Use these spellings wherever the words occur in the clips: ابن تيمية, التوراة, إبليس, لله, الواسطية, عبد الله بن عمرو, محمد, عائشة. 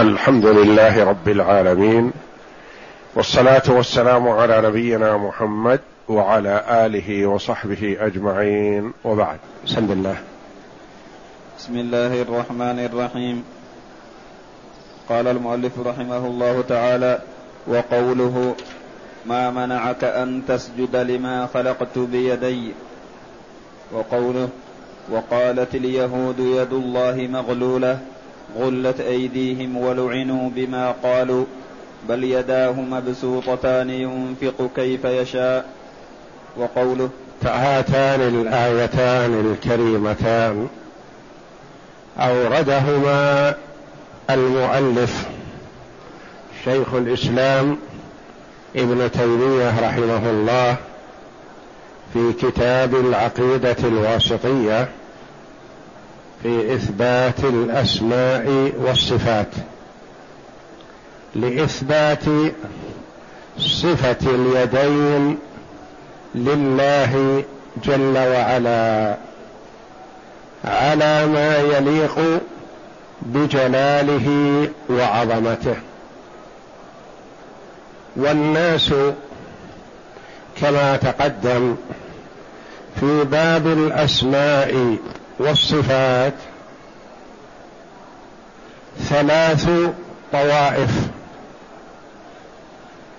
الحمد لله رب العالمين، والصلاة والسلام على نبينا محمد وعلى آله وصحبه أجمعين، وبعد. الحمد لله. بسم الله الرحمن الرحيم. قال المؤلف رحمه الله تعالى: وقوله ما منعك أن تسجد لما خلقت بيدي. وقوله وقالت اليهود يد الله مغلولة غلت أيديهم ولعنوا بما قالوا بل يداه مبسوطتان ينفق كيف يشاء. وقوله فهاتان الآيتان الكريمتان أوردهما المؤلف شيخ الإسلام ابن تيمية رحمه الله في كتاب العقيدة الواسطية في إثبات الأسماء والصفات، لإثبات صفة اليدين لله جل وعلا على ما يليق بجلاله وعظمته. والناس كما تقدم في باب الأسماء والصفات ثلاث طوائف: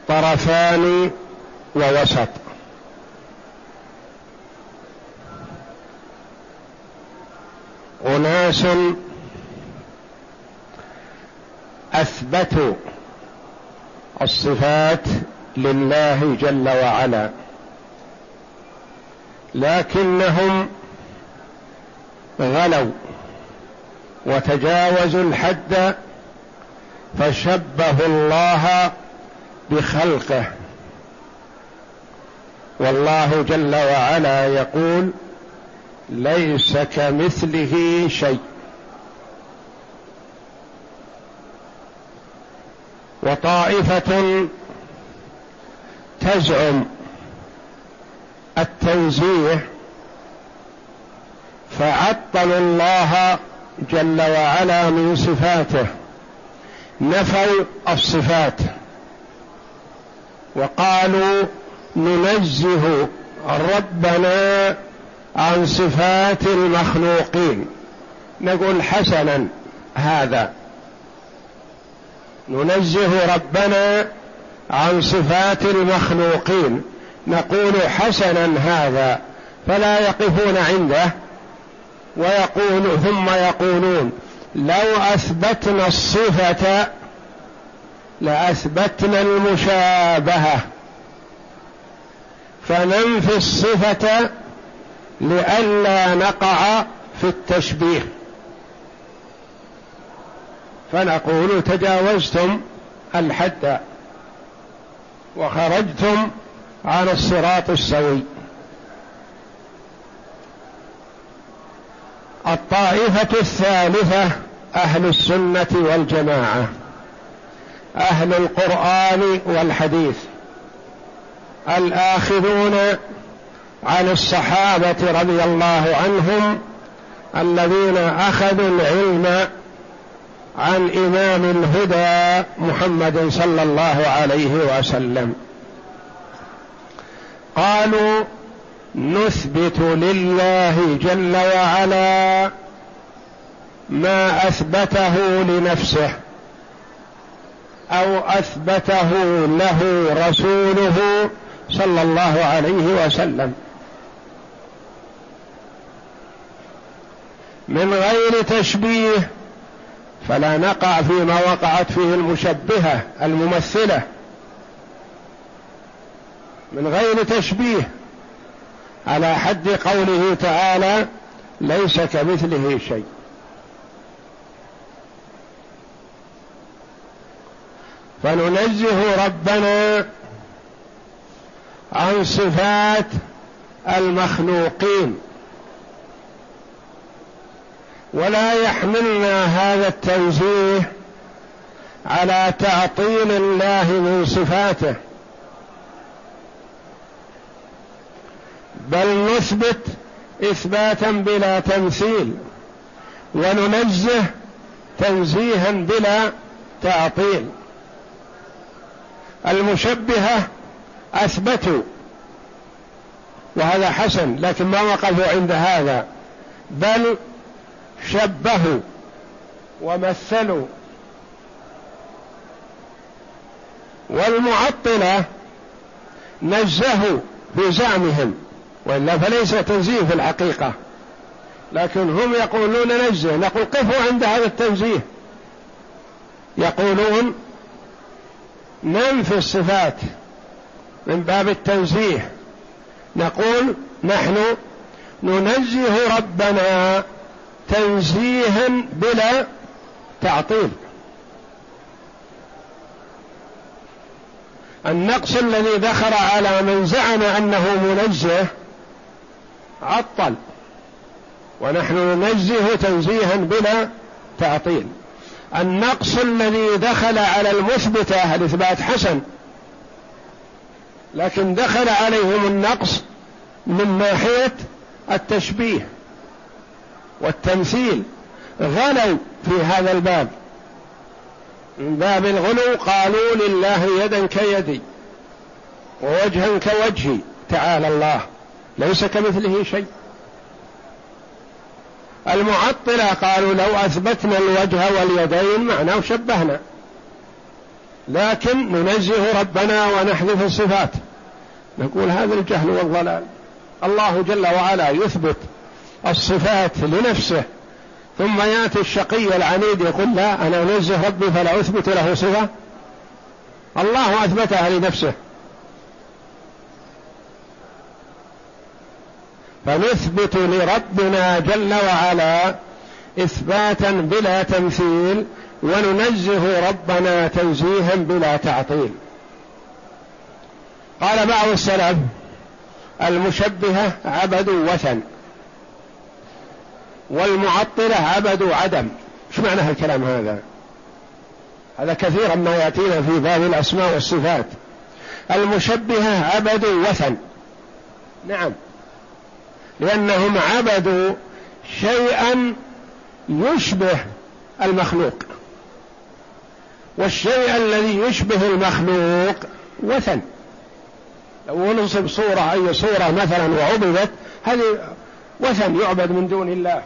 طرفان ووسط. أناس أثبتوا الصفات لله جل وعلا لكنهم غلوا وتجاوزوا الحد فشبهوا الله بخلقه، والله جل وعلا يقول ليس كمثله شيء. وطائفة تزعم التوزيه فعطلوا الله جل وعلا من صفاته، نفوا الصفات وقالوا ننزه ربنا عن صفات المخلوقين. نقول حسنا، هذا ننزه ربنا عن صفات المخلوقين، نقول حسنا هذا، فلا يقفون عنده ويقول ثم يقولون لو أثبتنا الصفة لأثبتنا المشابهة، فننفي الصفة لئلا نقع في التشبيه. فنقول تجاوزتم الحد وخرجتم عن الصراط السوي. الطائفة الثالثة أهل السنة والجماعة، أهل القرآن والحديث، الآخذون عن الصحابة رضي الله عنهم الذين أخذوا العلم عن إمام الهدى محمد صلى الله عليه وسلم. قالوا نثبت لله جل وعلا ما أثبته لنفسه أو أثبته له رسوله صلى الله عليه وسلم من غير تشبيه، فلا نقع فيما وقعت فيه المشبهة الممثلة من غير تشبيه، على حد قوله تعالى ليس كمثله شيء. فننزه ربنا عن صفات المخلوقين، ولا يحملنا هذا التوزيه على تعطيل الله من صفاته، بل نثبت إثباتا بلا تمثيل وننزه تنزيها بلا تعطيل. المشبهة أثبتوا وهذا حسن، لكن ما وقفوا عند هذا، بل شبهوا ومثلوا. والمعطلة نزهوا في زعمهم، وإلا فليس تنزيه في الحقيقة، لكن هم يقولون نزه. نقول قفوا عند هذا التنزيه، يقولون ننفي الصفات من باب التنزيه، نقول نحن ننزه ربنا تنزيها بلا تعطيل. النقص الذي دخل على من زعم أنه منزه عطل، ونحن ننزه تنزيها بلا تعطيل. النقص الذي دخل على المثبتة الإثبات حسن، لكن دخل عليهم النقص من ناحية التشبيه والتمثيل، غلوا في هذا الباب، من باب الغلو قالوا لله يدا كيدي ووجها كوجهي، تعالى الله ليس كمثله شيء. المعطلة قالوا لو أثبتنا الوجه واليدين معناه شبهنا، لكن ننزه ربنا ونحذف الصفات. نقول هذا الجهل والضلال. الله جل وعلا يثبت الصفات لنفسه، ثم يأتي الشقي العنيد يقول لا، أنا أنزه ربي فلا أثبت له صفة، الله أثبتها لنفسه. فنثبت لربنا جل وعلا إثباتا بلا تمثيل، وننزه ربنا تنزيها بلا تعطيل. قال بعض السلف المشبهة عبدوا وثن، والمعطلة عبدوا عدم. ايش معنى هالكلام هذا؟ هذا كثيرا ما يأتينا في باب الأسماء والصفات. المشبهة عبدوا وثن، نعم، لأنهم عبدوا شيئا يشبه المخلوق، والشيء الذي يشبه المخلوق وثن. لو نصب صورة، أي صورة مثلا، وعبدت، هذه وثن يعبد من دون الله.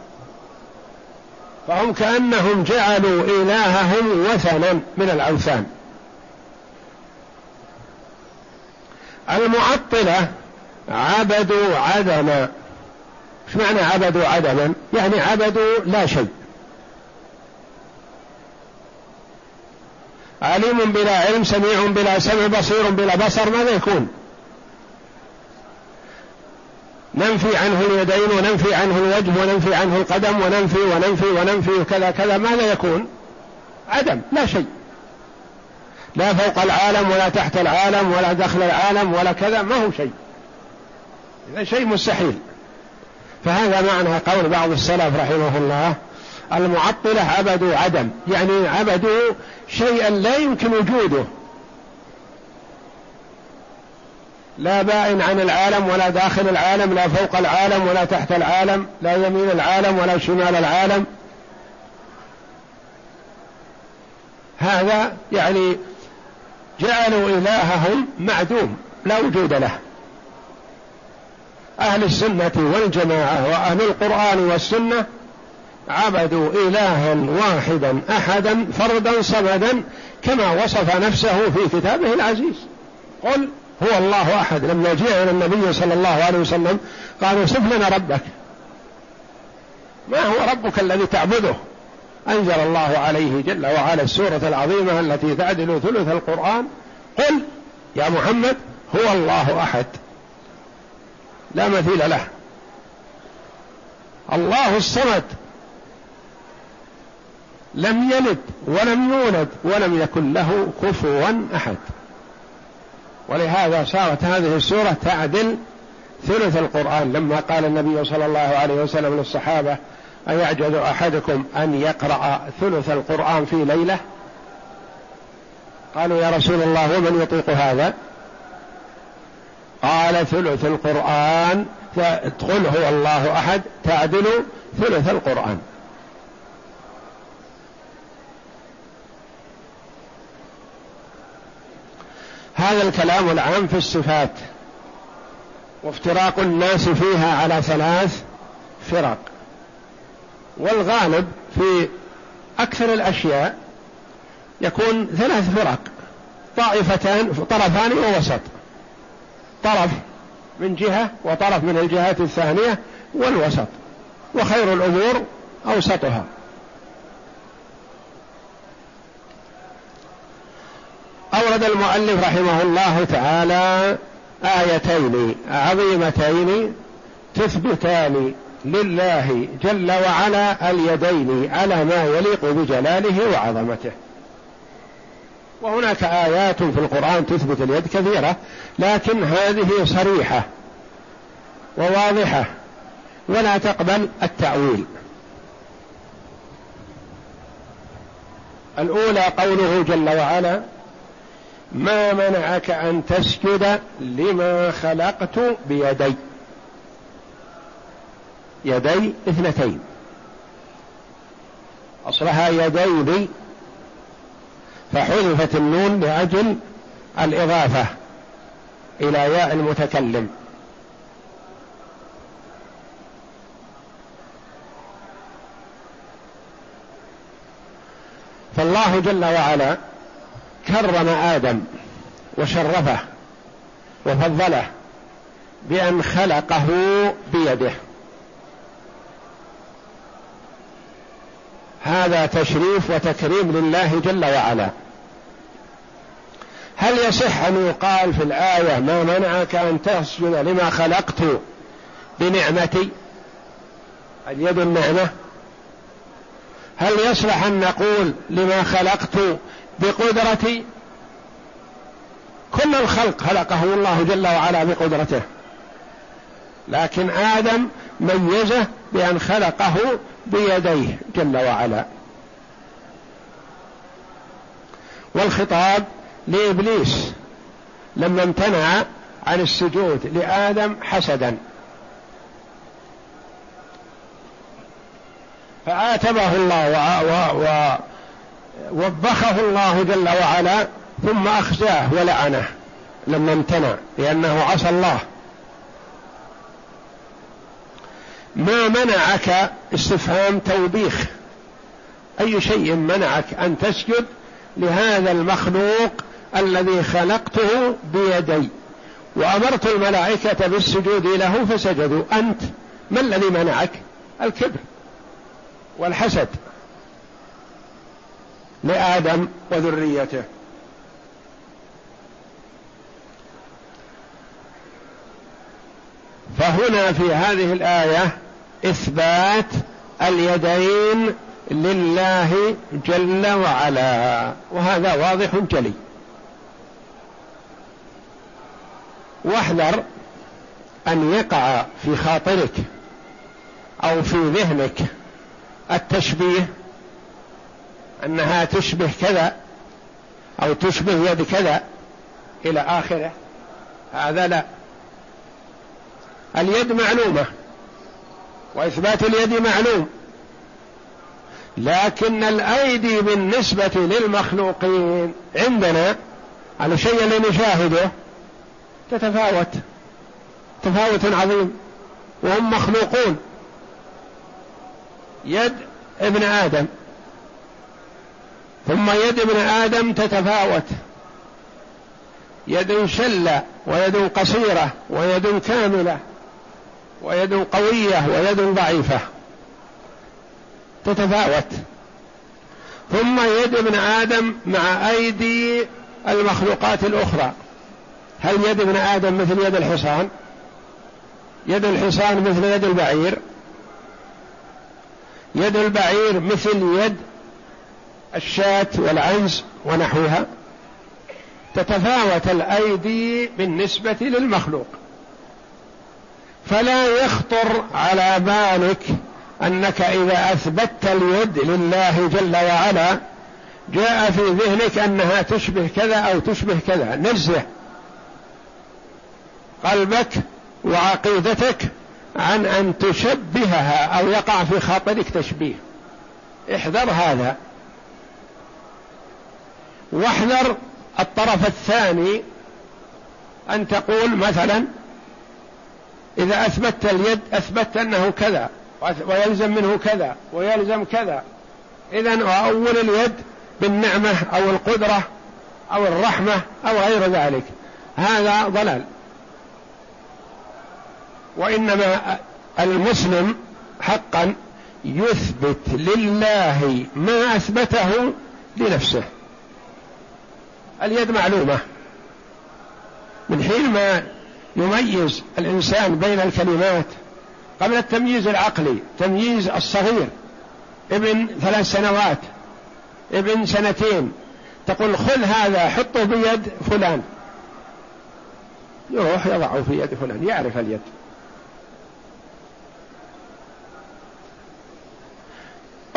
فهم كأنهم جعلوا إلههم وثنا من الأوثان. المعطلة عبدوا عدما. ايش معنى عبدوا عدما؟ يعني عبدوا لا شيء، عليم بلا علم، سميع بلا سمع، بصير بلا بصر، ماذا يكون؟ ننفي عنه اليدين، وننفي عنه الوجه، وننفي عنه القدم، وننفي وننفي وننفي كذا كذا، ماذا يكون؟ عدم، لا شيء، لا فوق العالم ولا تحت العالم ولا داخل العالم ولا كذا، ما هو شيء، هذا شيء مستحيل. فهذا معنى قول بعض السلف رحمه الله المعطلة عبدوا عدم، يعني عبدوا شيئا لا يمكن وجوده، لا بائن عن العالم ولا داخل العالم، لا فوق العالم ولا تحت العالم، لا يمين العالم ولا شمال العالم. هذا يعني جعلوا إلههم معدوم لا وجود له. أهل السنة والجماعة وأهل القرآن والسنة عبدوا إلها واحدا أحدا فردا صمدا، كما وصف نفسه في كتابه العزيز. قل هو الله أحد. لما جاء إلى النبي صلى الله عليه وسلم قالوا صف لنا ربك، ما هو ربك الذي تعبده؟ أنزل الله عليه جل وعلا السورة العظيمة التي تعدل ثلث القرآن، قل يا محمد هو الله أحد لا مثيل له، الله الصمد، لم يلد ولم يولد ولم يكن له كفوا أحد. ولهذا صارت هذه السورة تعدل ثلث القرآن، لما قال النبي صلى الله عليه وسلم للصحابة أيعجز أحدكم أن يقرأ ثلث القرآن في ليلة؟ قالوا يا رسول الله ومن يطيق هذا؟ قال ثلث القرآن، قل هو الله أحد تعدل ثلث القرآن. هذا الكلام العام في الصفات، وافتراق الناس فيها على ثلاث فرق، والغالب في أكثر الأشياء يكون ثلاث فرق، طائفتان، طرفان ووسط، طرف من جهة وطرف من الجهات الثانية والوسط، وخير الأمور أوسطها. أورد المؤلف رحمه الله تعالى آيتين عظيمتين تثبتان لله جل وعلا اليدين على ما يليق بجلاله وعظمته. وهناك آيات في القرآن تثبت اليد كثيرة، لكن هذه صريحة وواضحة ولا تقبل التأويل. الأولى قوله جل وعلا: ما منعك أن تسجد لما خلقت بيدي. يدي اثنتين، أصلها يدين فحذفت النون لأجل الإضافة إلى ياء المتكلم. فالله جل وعلا كرم آدم وشرفه وفضله بأن خلقه بيده، هذا تشريف وتكريم لله جل وعلا. هل يصح أن يقال في الآية ما منعك أن تسجد لما خلقت بنعمتي؟ اليد النعمة. هل يصلح أن نقول لما خلقت بقدرتي؟ كل الخلق خلقه الله جل وعلا بقدرته، لكن آدم ميزه بأن خلقه بيديه جل وعلا. والخطاب لإبليس لما امتنع عن السجود لآدم حسدا، فعاتبه الله ووبخه الله جل وعلا، ثم أخزاه ولعنه لما امتنع لأنه عصى الله. ما منعك استفهام توبيخ، أي شيء منعك أن تسجد لهذا المخلوق الذي خلقته بيدي وأمرت الملائكة بالسجود له فسجدوا، أنت ما الذي منعك؟ الكبر والحسد لآدم وذريته. فهنا في هذه الآية إثبات اليدين لله جل وعلا، وهذا واضح جلي. واحذر أن يقع في خاطرك أو في ذهنك التشبيه، أنها تشبه كذا أو تشبه يد كذا إلى آخره، هذا لا. اليد معلومة وإثبات اليد معلوم، لكن الأيدي بالنسبة للمخلوقين عندنا على الشيء اللي نشاهده تتفاوت تفاوت عظيم، وهم مخلوقون. يد ابن آدم ثم يد ابن آدم تتفاوت، يد شلة ويد قصيرة ويد كاملة ويد قوية ويد ضعيفة، تتفاوت. ثم يد ابن آدم مع أيدي المخلوقات الأخرى، هل يد ابن آدم مثل يد الحصان؟ يد الحصان مثل يد البعير؟ يد البعير مثل يد الشاة والعنز ونحوها؟ تتفاوت الأيدي بالنسبة للمخلوق، فلا يخطر على بالك أنك إذا أثبتت اليد لله جل وعلا جاء في ذهنك أنها تشبه كذا أو تشبه كذا. نزه قلبك وعقيدتك عن أن تشبهها أو يقع في خاطرك تشبيه، احذر هذا. واحذر الطرف الثاني أن تقول مثلا إذا أثبتت اليد أثبتت أنه كذا ويلزم منه كذا ويلزم كذا. إذن وأول اليد بالنعمة أو القدرة أو الرحمة أو غير ذلك، هذا ضلال. وإنما المسلم حقا يثبت لله ما أثبته لنفسه. اليد معلومة من حين ما يميز الإنسان بين الكلمات قبل التمييز العقلي، تمييز الصغير ابن 3 سنوات ابن 2 سنين، تقول خذ هذا حطه بيد فلان، يروح يضعه في يد فلان، يعرف اليد.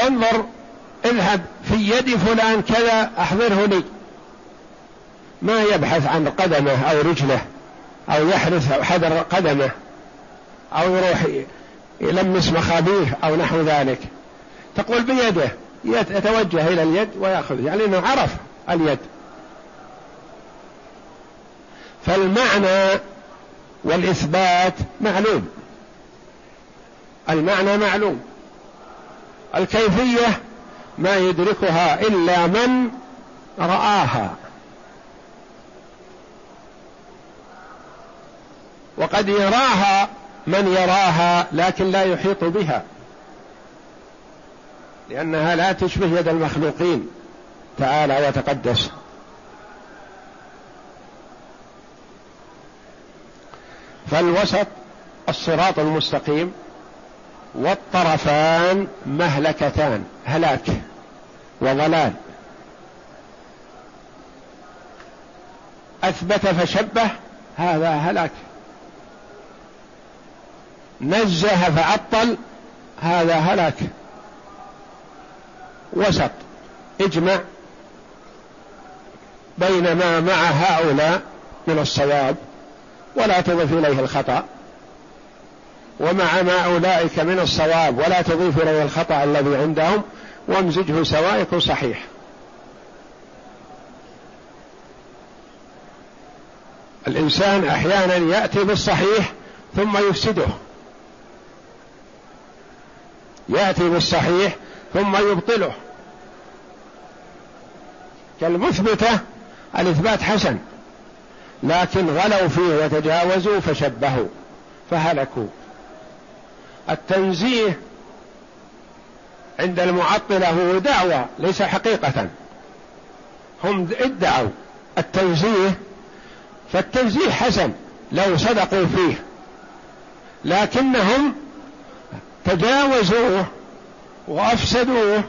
انظر اذهب في يد فلان كذا احضره لي، ما يبحث عن قدمه او رجله او يحرث او حذر قدمه او يروح يلمس مخابيه او نحو ذلك، تقول بيده يتوجه الى اليد ويأخذ، يعني انه عرف اليد. فالمعنى والاثبات معلوم، المعنى معلوم، الكيفية ما يدركها إلا من رآها. وقد يراها من يراها لكن لا يحيط بها، لأنها لا تشبه يد المخلوقين تعالى وتقدس. فالوسط الصراط المستقيم، والطرفان مهلكتان، هلاك وضلال. أثبت فشبه، هذا هلاك. نزه فعطل، هذا هلاك. وسط، اجمع بين ما مع هؤلاء من الصواب ولا تضف إليه الخطأ، ومع ما أولئك من الصواب ولا تضيف إليه الخطأ الذي عندهم، وامزجه سواء يكون صحيح. الإنسان أحيانا يأتي بالصحيح ثم يفسده، يأتي بالصحيح ثم يبطله. كالمثبتة الإثبات حسن، لكن غلوا فيه وتجاوزوا فشبهوا فهلكوا. التنزيه عند المعطلة هو دعوة ليس حقيقة، هم ادعوا التنزيه، فالتنزيه حسن لو صدقوا فيه، لكنهم تجاوزوه وأفسدوه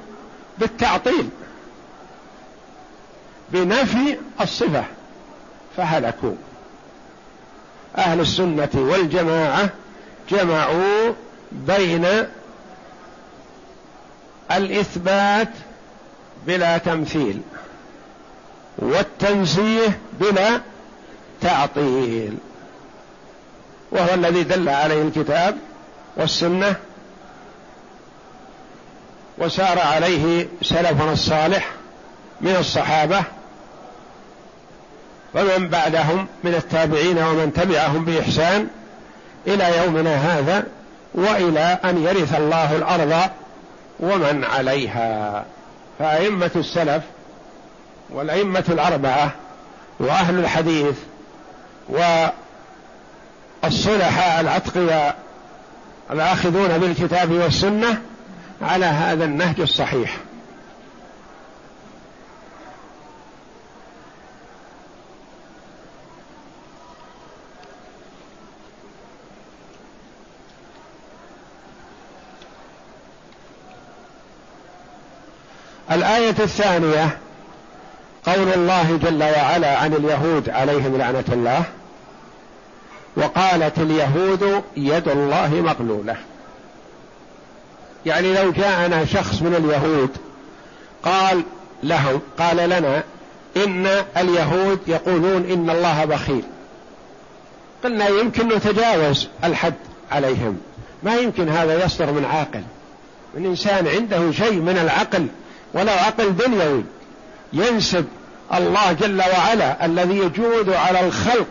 بالتعطيل بنفي الصفة فهلكوا. أهل السنة والجماعة جمعوا بين الإثبات بلا تمثيل والتنزيه بلا تعطيل، وهو الذي دل عليه الكتاب والسنة وسار عليه سلفنا الصالح من الصحابة ومن بعدهم من التابعين ومن تبعهم بإحسان إلى يومنا هذا، وإلى أن يرث الله الأرض ومن عليها. فأئمة السلف والأئمة الأربعة وأهل الحديث والصلحاء العتقياء الآخذون بالكتاب والسنة على هذا النهج الصحيح. الآية 2 قول الله جل وعلا عن اليهود عليهم لعنة الله: وقالت اليهود يد الله مغلولة. يعني لو جاءنا شخص من اليهود قال لنا إن اليهود يقولون إن الله بخيل، قلنا يمكن نتجاوز الحد عليهم، ما يمكن هذا يصدر من عاقل، من إنسان عنده شيء من العقل ولو عقل دنيوي، ينسب الله جل وعلا الذي يجود على الخلق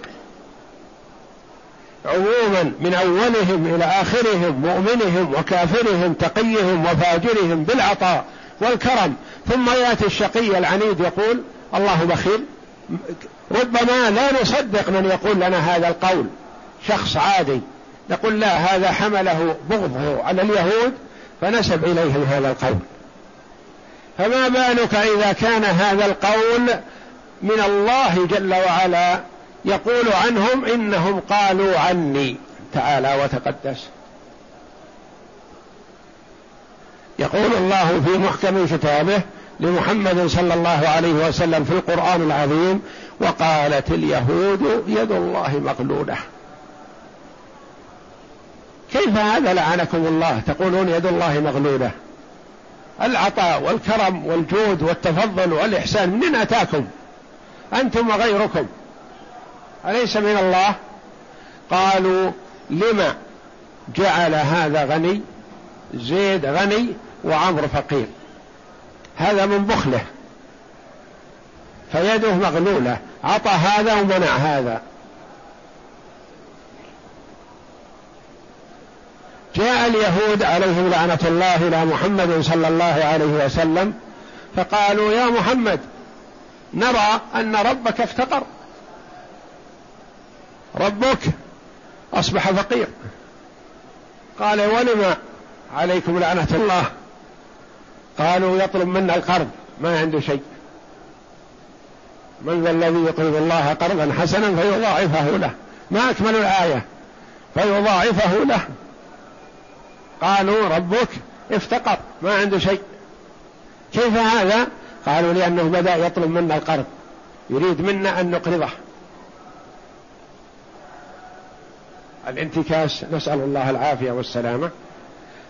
عموما من أولهم إلى آخرهم، مؤمنهم وكافرهم، تقيهم وفاجرهم، بالعطاء والكرم. ثم يأتي الشقي العنيد يقول الله بخيل. ربما لا نصدق من يقول لنا هذا القول، شخص عادي نقول لا، هذا حمله بغضه على اليهود فنسب إليهم هذا القول. فما بالك إذا كان هذا القول من الله جل وعلا يقول عنهم إنهم قالوا عني، تعالى وتقدس. يقول الله في محكم كتابه لمحمد صلى الله عليه وسلم في القرآن العظيم: وقالت اليهود يد الله مغلولة. كيف هذا لعنكم الله تقولون يد الله مغلولة؟ العطاء والكرم والجود والتفضل والإحسان منين أتاكم أنتم وغيركم؟ أليس من الله؟ قالوا لما جعل هذا غني، زيد غني وعمر فقير، هذا من بخله فيده مغلولة، عطى هذا ومنع هذا. جاء اليهود عليهم لعنة الله إلى محمد صلى الله عليه وسلم فقالوا يا محمد نرى أن ربك افتقر، ربك أصبح فقير. قال ولما عليكم لعنة الله؟ قالوا يطلب منا القرض، ما عنده شيء، من ذا الذي يقرض الله قرضا حسنا فيضاعفه له، ما أكمل الآية، فيضاعفه له. قالوا ربك افتقر، ما عنده شيء، كيف هذا؟ قالوا لأنه بدأ يطلب منا القرض، يريد منا أن نقرضه، الانتكاس، نسأل الله العافية والسلامة.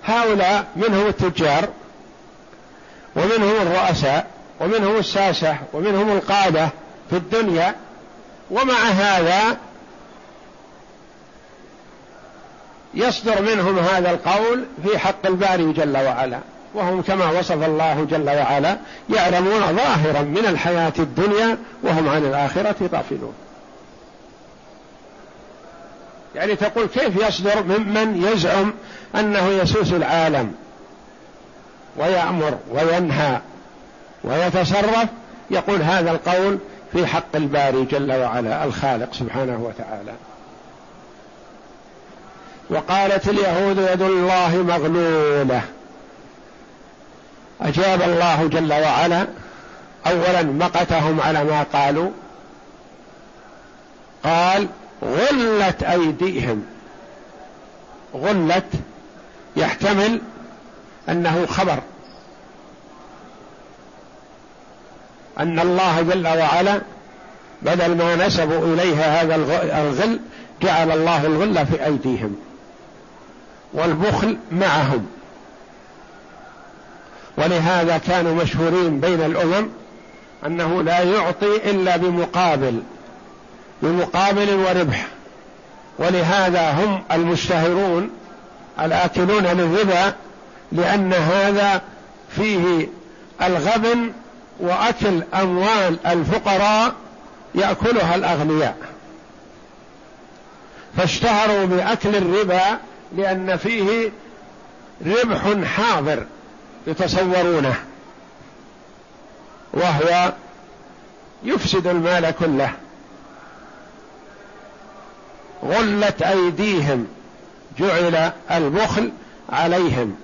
هؤلاء منهم التجار ومنهم الرؤساء ومنهم الساسة ومنهم القادة في الدنيا، ومع هذا يصدر منهم هذا القول في حق الباري جل وعلا، وهم كما وصف الله جل وعلا يعلمون ظاهرا من الحياة الدنيا وهم عن الآخرة غافلون. يعني تقول كيف يصدر ممن يزعم أنه يسوس العالم ويأمر وينهى ويتصرف، يقول هذا القول في حق الباري جل وعلا الخالق سبحانه وتعالى. وقالت اليهود يد الله مغلولة. أجاب الله جل وعلا أولا مقتهم على ما قالوا، قال غلت أيديهم. غلت يحتمل أنه خبر، أن الله جل وعلا بدل ما نسبوا إليها هذا الغل جعل الله الغل في أيديهم والبخل معهم، ولهذا كانوا مشهورين بين الأمم أنه لا يعطي إلا بمقابل وربح، ولهذا هم المشتهرون الآكلون للربا، لأن هذا فيه الغبن وأكل أموال الفقراء يأكلها الأغنياء، فاشتهروا بأكل الربا لأن فيه ربح حاضر يتصورونه، وهو يفسد المال كله. غلت أيديهم، جعل البخل عليهم،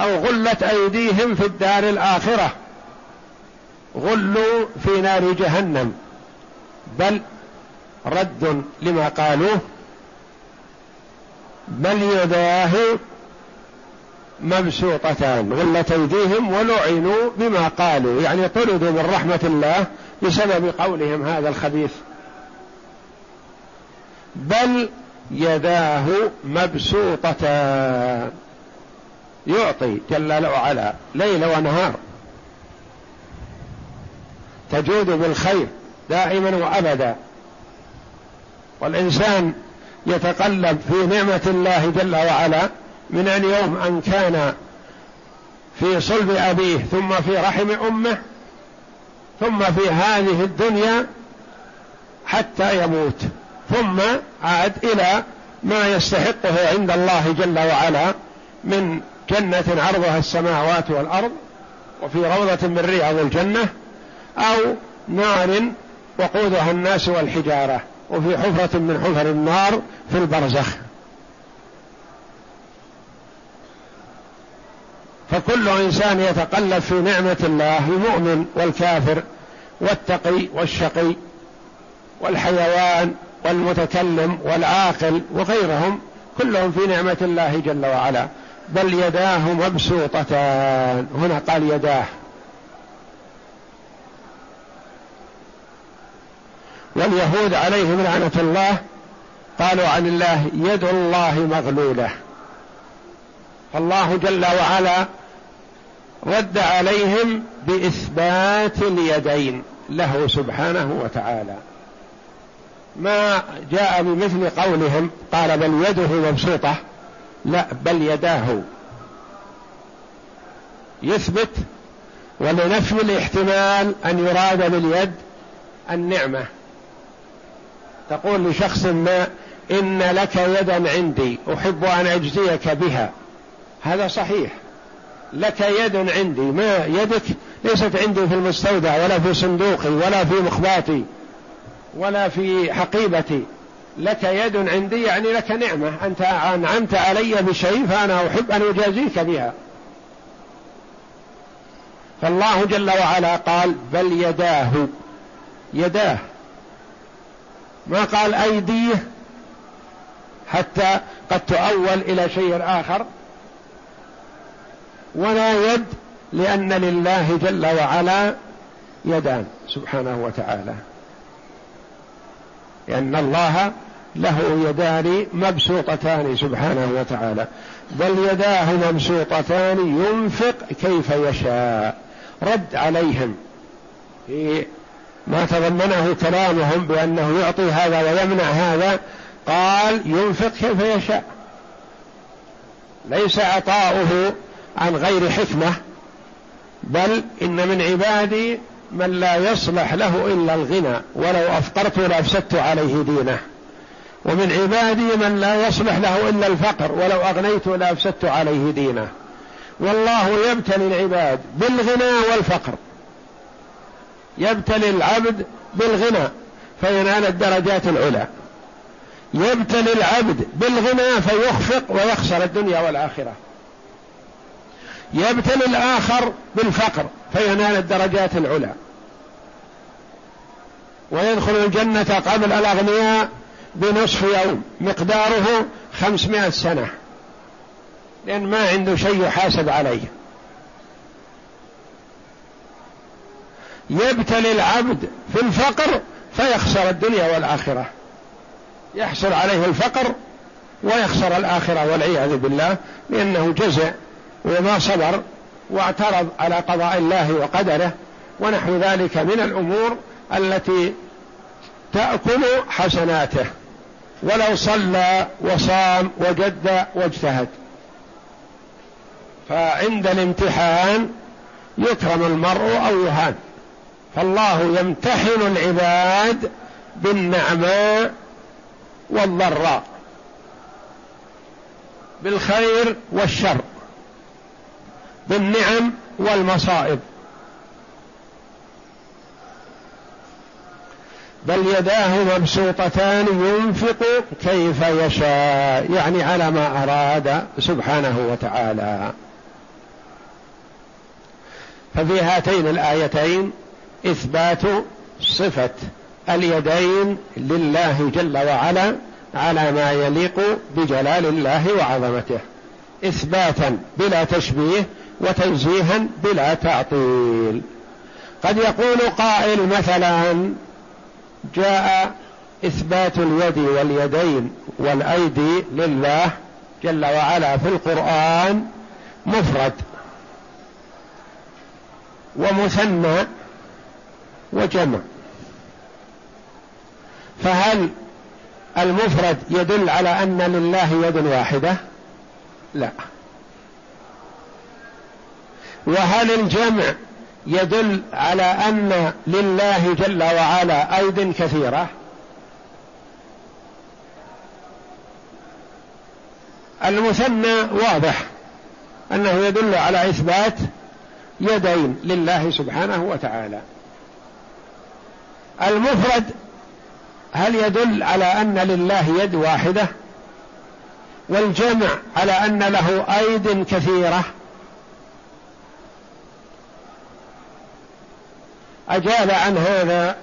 أو غلت أيديهم في الدار الآخرة، غلوا في نار جهنم، بل رد لما قالوه، بل يداه مبسوطتان. غلت أيديهم ولعنوا بما قالوا، يعني طردوا من رحمة الله بسبب قولهم هذا الخبيث. بل يداه مبسوطتان، يعطي جل وعلا ليل ونهار، تجود بالخير دائما وأبدا، والإنسان يتقلب في نعمة الله جل وعلا من أن يوم أن كان في صلب أبيه ثم في رحم أمه ثم في هذه الدنيا حتى يموت، ثم عاد إلى ما يستحقه عند الله جل وعلا من جنة عرضها السماوات والأرض وفي روضة من رياض الجنة، أو نار وقودها الناس والحجارة وفي حفرة من حفر النار في البرزخ. فكل إنسان يتقلب في نعمة الله، المؤمن والكافر، والتقي والشقي، والحيوان والمتكلم والعاقل وغيرهم، كلهم في نعمة الله جل وعلا. بل يداه مبسوطتان، هنا قال يداه، واليهود عليهم لعنة الله قالوا عن الله يد الله مغلولة، فالله جل وعلا رد عليهم بإثبات اليدين له سبحانه وتعالى، ما جاء بمثل قولهم قال بل يده مبسوطة، لا بل يداه يثبت، ولنفي الاحتمال أن يراد باليد النعمة. تقول لشخص ما إن لك يدا عندي أحب أن أجزيك بها، هذا صحيح، لك يد عندي، ما يدك ليست عندي في المستودع ولا في صندوقي ولا في مخباتي ولا في حقيبتي، لك يد عندي يعني لك نعمة، أنت أنعمت علي بشيء فأنا أحب أن أجازيك بها. فالله جل وعلا قال بل يداه، يداه، ما قال أيديه حتى قد تؤول إلى شيء آخر، ولا يد لأن لله جل وعلا يدان سبحانه وتعالى، لأن الله له يدان مبسوطتان سبحانه وتعالى. بل يداه مبسوطتان ينفق كيف يشاء، رد عليهم في ما تضمنه كلامهم بأنه يعطي هذا ويمنع هذا، قال ينفق كيف يشاء، ليس عطاؤه عن غير حكمة، بل إن من عبادي من لا يصلح له إلا الغنى ولو أفقرت لأفسدت عليه دينه، ومن عبادي من لا يصلح له إلا الفقر ولو أغنيت لأفسدت عليه دينه. والله يبتلي العباد بالغنى والفقر، يبتلي العبد بالغنى فينال الدرجات العلى، يبتلي العبد بالغنى فيخفق ويخسر الدنيا والآخرة، يبتلي الآخر بالفقر فينال الدرجات العلى ويدخل الجنة قبل الأغنياء بنصف يوم، مقداره 500 سنة، لأن ما عنده شيء يحاسب عليه. يبتلي العبد في الفقر فيخسر الدنيا والآخرة، يحصل عليه الفقر ويخسر الآخرة والعياذ بالله، لأنه جزع وما صبر واعترض على قضاء الله وقدره ونحو ذلك من الأمور التي تأكل حسناته ولو صلى وصام وجد واجتهد. فعند الامتحان يكرم المرء أو يهان، فالله يمتحن العباد بالنعماء والضراء، بالخير والشر، بالنعم والمصائب. بل يداه مبسوطتان ينفق كيف يشاء، يعني على ما أراد سبحانه وتعالى. ففي هاتين الآيتين إثبات صفة اليدين لله جل وعلا على ما يليق بجلال الله وعظمته، إثباتا بلا تشبيه وتنزيها بلا تعطيل. قد يقول قائل مثلا جاء إثبات اليد واليدين والأيدي لله جل وعلا في القرآن مفرد ومثنى وجمع، فهل المفرد يدل على أن لله يد واحدة؟ لا. وهل الجمع يدل على أن لله جل وعلا أيد كثيرة؟ المثنى واضح أنه يدل على إثبات يدين لله سبحانه وتعالى. المفرد هل يدل على أن لله يد واحدة؟ والجمع على أن له أيد كثيرة؟ أجاب عن هذا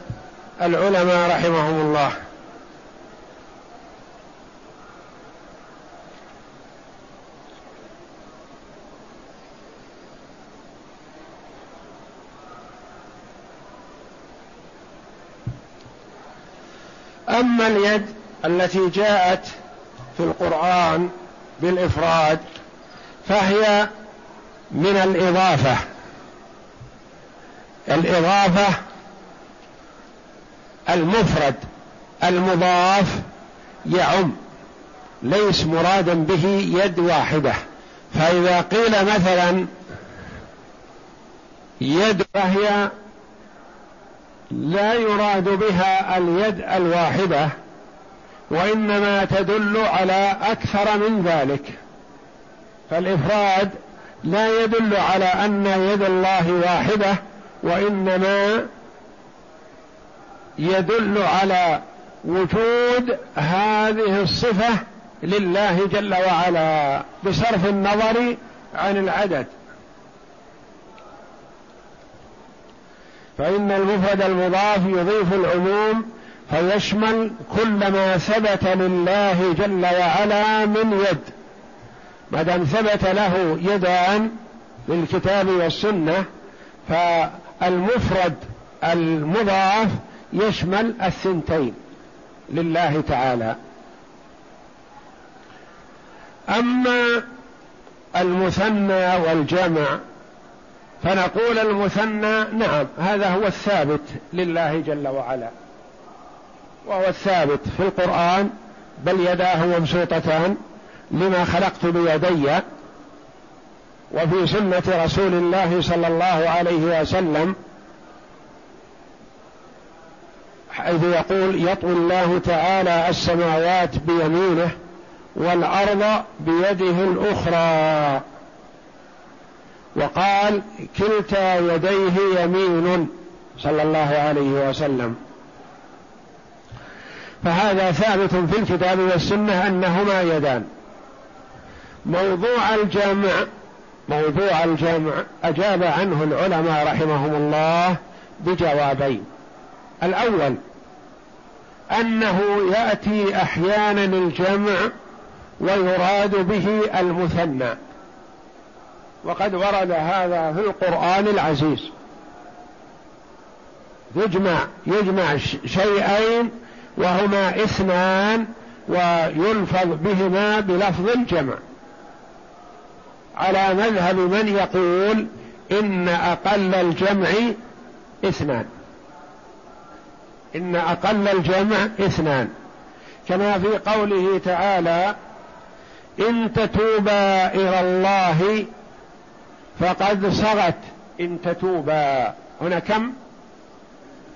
العلماء رحمهم الله، أما اليد التي جاءت في القرآن بالإفراد فهي من الإضافة، الإضافة المفرد المضاف يعم، ليس مرادا به يد واحدة. فإذا قيل مثلا يد فهي لا يراد بها اليد الواحدة، وإنما تدل على أكثر من ذلك، فالإفراد لا يدل على أن يد الله واحدة، وإنما يدل على وجود هذه الصفة لله جل وعلا بصرف النظر عن العدد. فإن المفرد المضاف يضيف العموم فيشمل كل ما ثبت لله جل وعلا من يد، ما دام ثبت له يدان بالكتاب والسنة فالمفرد المضاف يشمل الثنتين لله تعالى. أما المثنى والجمع فنقول المثنى نعم هذا هو الثابت لله جل وعلا، وهو الثابت في القرآن بل يداه مبسوطتان لما خلقت بيدي، وفي سنة رسول الله صلى الله عليه وسلم حيث يقول يطوي الله تعالى السماوات بيمينه والأرض بيده الأخرى، وقال كلتا يديه يمين صلى الله عليه وسلم. فهذا ثابت في الكتاب والسنة أنهما يدان. موضوع الجمع أجاب عنه العلماء رحمهم الله بجوابين: الأول أنه يأتي أحيانا الجمع ويراد به المثنى، وقد ورد هذا في القرآن العزيز، يجمع شيئين وهما اثنان ويلفظ بهما بلفظ الجمع، على مذهب من يقول إن أقل الجمع اثنان، كما في قوله تعالى إن تتوبا إلى الله فقد صغت إن تتوبا، هنا كم؟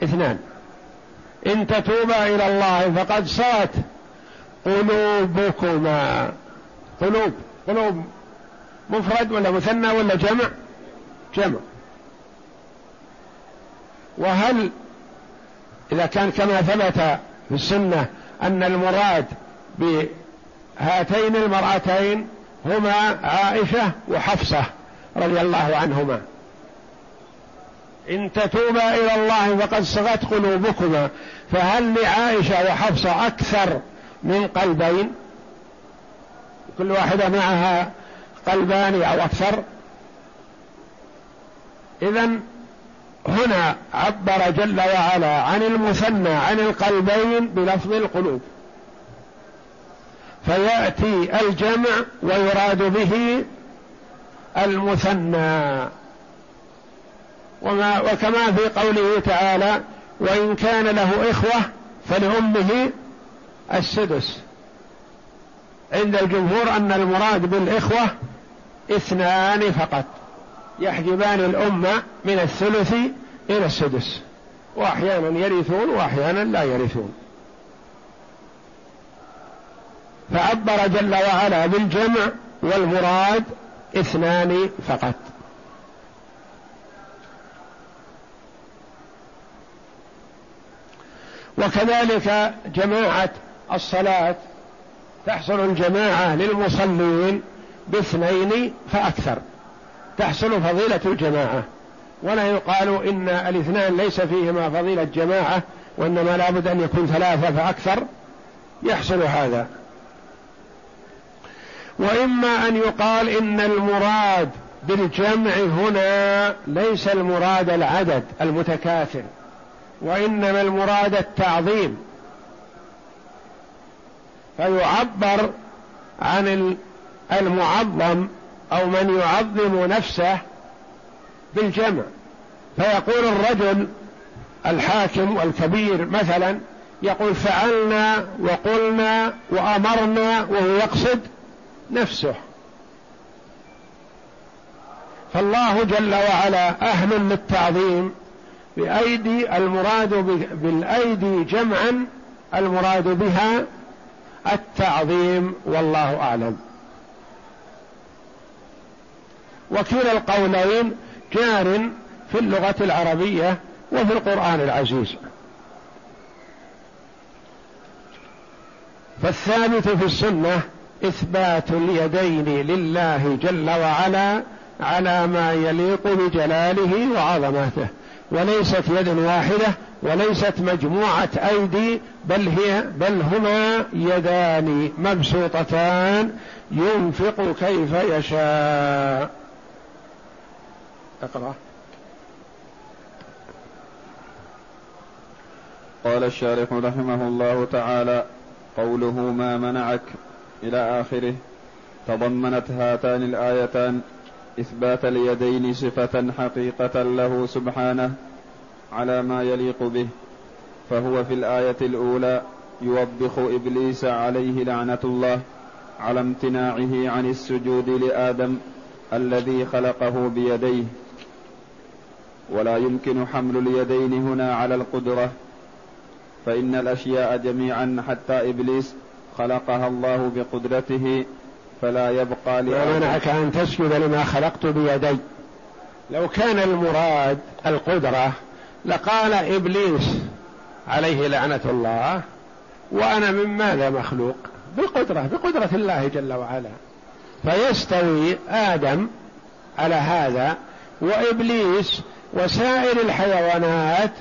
اثنان. إن تتوبا إلى الله فقد صغت قلوبكما، قلوب مفرد ولا مثنى ولا جمع؟ جمع. وهل إذا كان كما ثبت في السنة أن المراد بهاتين المرأتين هما عائشة وحفصة رضي الله عنهما، إن تتوبا إلى الله فقد صغت قلوبكما، فهل لعائشة وحفصة أكثر من قلبين؟ كل واحدة معها قلبان أو أكثر. إذن هنا عبر جل وعلا عن المثنى عن القلبين بلفظ القلوب، فيأتي الجمع ويراد به المثنى. وكما في قوله تعالى وإن كان له إخوة فلأمه السدس، عند الجمهور أن المراد بالإخوة اثنان فقط، يحجبان الأمة من الثلث إلى السدس، وأحيانا يرثون وأحيانا لا يرثون. فعبر جل وعلا بالجمع والمراد اثنان فقط. وكذلك جماعة الصلاة تحصل الجماعة للمصلين باثنين فأكثر، تحصل فضيلة الجماعة، ولا يقال إن الاثنان ليس فيهما فضيلة جماعة وإنما لابد أن يكون ثلاثة فأكثر، يحصل هذا. وإما أن يقال إن المراد بالجمع هنا ليس المراد العدد المتكاثر وإنما المراد التعظيم، فيعبر عن المعظم أو من يعظم نفسه بالجمع، فيقول الرجل الحاكم والكبير مثلا يقول فعلنا وقلنا وأمرنا وهو يقصد نفسه. فالله جل وعلا أهل للتعظيم بأيدي، المراد بالأيدي جمعا المراد بها التعظيم، والله أعلم. وكلا القولين جار في اللغة العربية وفي القرآن العزيز. فالثابت في السنة إثبات اليدين لله جل وعلا على ما يليق بجلاله وعظمته، وليست يد واحدة وليست مجموعة أيدي، بل هما يدان مبسوطتان ينفق كيف يشاء. اقرأ. قال الشارح رحمه الله تعالى: قوله ما منعك إلى آخره، تضمنت هاتان الآيتان إثبات اليدين صفة حقيقة له سبحانه على ما يليق به، فهو في الآية الأولى يوبخ إبليس عليه لعنة الله على امتناعه عن السجود لآدم الذي خلقه بيديه، ولا يمكن حمل اليدين هنا على القدرة، فإن الأشياء جميعا حتى إبليس خلقها الله بقدرته، فلا يبقى ما منعك أن تسجد لما خلقت بيدي. لو كان المراد القدرة لقال إبليس عليه لعنة الله وأنا من ماذا مخلوق؟ بقدرة الله جل وعلا، فيستوي آدم على هذا وإبليس وسائر الحيوانات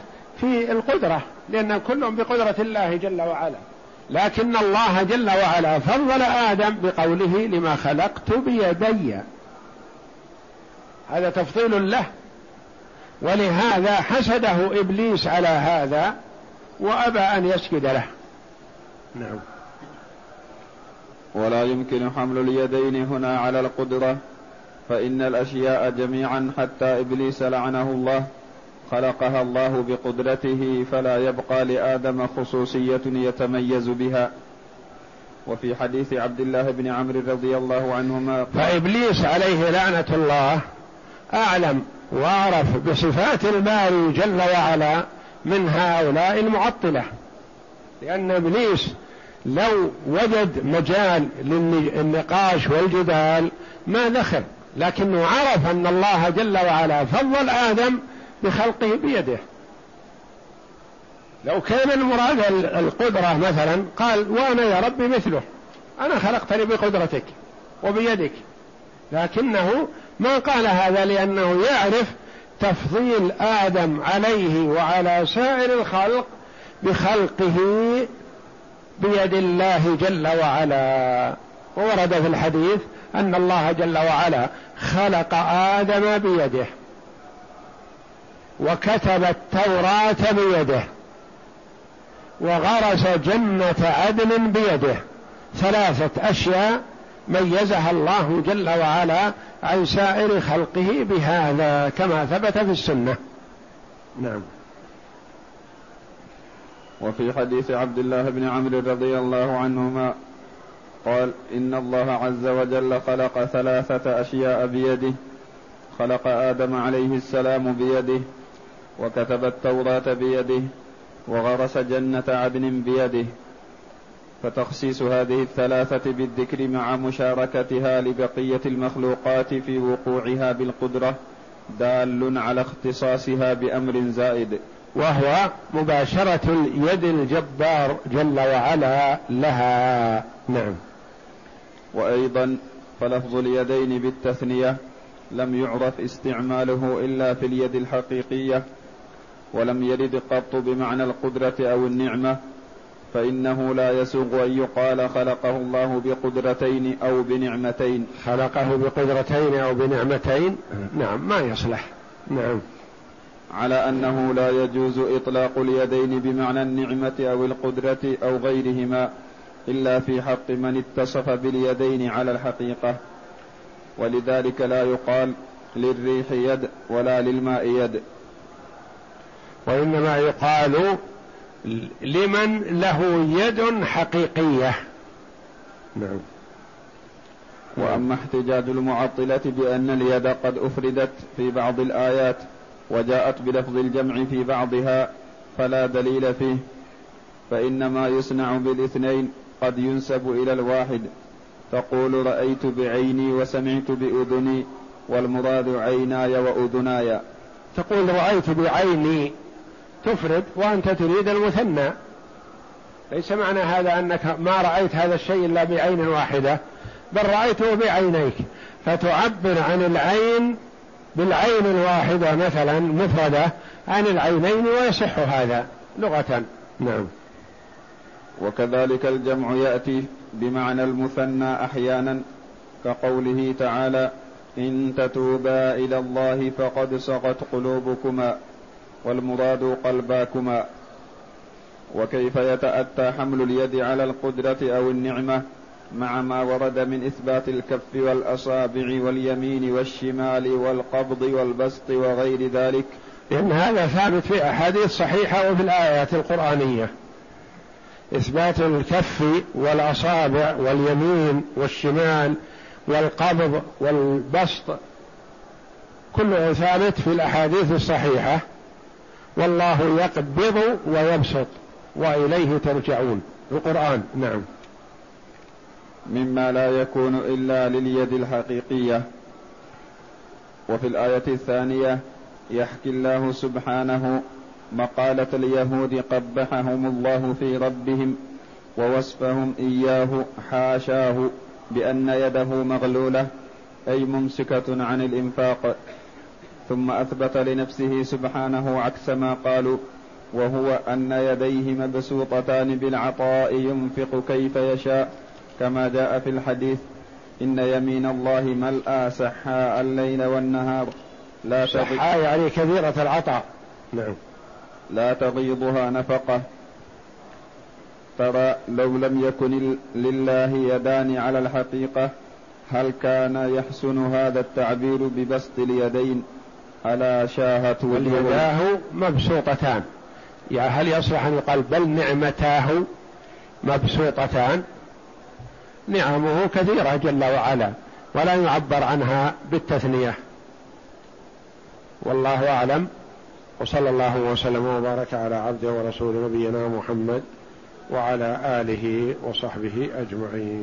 في القدرة، لأن كلهم بقدرة الله جل وعلا، لكن الله جل وعلا فضل آدم بقوله لما خلقت بيدي، هذا تفضيل له، ولهذا حسده إبليس على هذا وأبى أن يسجد له. نعم. ولا يمكن حمل اليدين هنا على القدرة، فإن الأشياء جميعا حتى إبليس لعنه الله خلقها الله بقدرته، فلا يبقى لآدم خصوصية يتميز بها. وفي حديث عبد الله بن عمرو رضي الله عنهما: فإبليس عليه لعنة الله أعلم وأعرف بصفات الباري جل وعلا من هؤلاء المعطلة، لأن إبليس لو وجد مجال للنقاش والجدال ما دخل، لكنه عرف أن الله جل وعلا فضل آدم بخلقه بيده. لو كان المراد القدرة مثلا قال وأنا يا ربي مثله، أنا خلقتني بقدرتك وبيدك، لكنه ما قال هذا لأنه يعرف تفضيل آدم عليه وعلى سائر الخلق بخلقه بيد الله جل وعلا. وورد في الحديث أن الله جل وعلا خلق آدم بيده وكتب التوراة بيده وغرس جنة عدن بيده، ثلاثة أشياء ميزها الله جل وعلا عن سائر خلقه بهذا كما ثبت في السنة. نعم. وفي حديث عبد الله بن عمرو رضي الله عنهما قال: إن الله عز وجل خلق ثلاثة أشياء بيده، خلق آدم عليه السلام بيده، وكتب التوراة بيده، وغرس جنة عدن بيده. فتخصيص هذه الثلاثة بالذكر مع مشاركتها لبقية المخلوقات في وقوعها بالقدرة دال على اختصاصها بأمر زائد، وهو مباشرة اليد الجبار جل وعلا لها. نعم. وأيضا فلفظ اليدين بالتثنية لم يعرف استعماله إلا في اليد الحقيقية، ولم يرد قط بمعنى القدرة أو النعمة، فإنه لا يسوغ أن يقال خلقه الله بقدرتين أو بنعمتين. خلقه بقدرتين أو بنعمتين، نعم، ما يصلح. نعم. على أنه لا يجوز إطلاق اليدين بمعنى النعمة أو القدرة أو غيرهما إلا في حق من اتصف باليدين على الحقيقة، ولذلك لا يقال للريح يد ولا للماء يد، وإنما يقال لمن له يد حقيقية. نعم. وأما احتجاج المعطلة بأن اليد قد أفردت في بعض الآيات وجاءت بلفظ الجمع في بعضها فلا دليل فيه، فإنما يصنع بالاثنين قد ينسب إلى الواحد، تقول رأيت بعيني وسمعت بأذني، والمراد عيناي وأذناي. تقول رأيت بعيني تفرد وأنت تريد المثنى، ليس معنى هذا أنك ما رأيت هذا الشيء إلا بعين واحدة، بل رأيته بعينيك، فتعبر عن العين بالعين الواحدة مثلا مفردة عن العينين، ويصح هذا لغة. نعم. وكذلك الجمع يأتي بمعنى المثنى أحيانا، كقوله تعالى إن تتوبا إلى الله فقد صغت قلوبكما، والمراد قلباكما. وكيف يتأتى حمل اليد على القدرة أو النعمة مع ما ورد من إثبات الكف والأصابع واليمين والشمال والقبض والبسط وغير ذلك؟ لأن هذا ثابت في أحاديث صحيحة وفي الآيات القرآنية، إثبات الكف والأصابع واليمين والشمال والقبض والبسط، كله ثابت في الأحاديث الصحيحة. والله يقبض ويبسط وإليه ترجعون، القرآن. نعم. مما لا يكون إلا لليد الحقيقية. وفي الآية الثانية يحكي الله سبحانه مقالة اليهود قبحهم الله في ربهم ووصفهم إياه حاشاه بأن يده مغلولة، أي ممسكة عن الإنفاق، ثم أثبت لنفسه سبحانه عكس ما قالوا، وهو أن يديه مبسوطتان بالعطاء ينفق كيف يشاء، كما جاء في الحديث إن يمين الله ملأ سحاء الليل والنهار لا سحاء يعني كثيرة العطاء. نعم. لا تغيضها نفقة. ترى لو لم يكن لله يدان على الحقيقة هل كان يحسن هذا التعبير ببسط اليدين؟ ألا شاهت واليداه مبسوطتان، يعني هل يصلح أن يقال بل نعمتاه مبسوطتان؟ نعمه كثيرة جل وعلا، ولا يعبر عنها بالتثنية. والله أعلم، وصلى الله وسلم وبارك على عبده ورسوله نبينا محمد وعلى آله وصحبه أجمعين.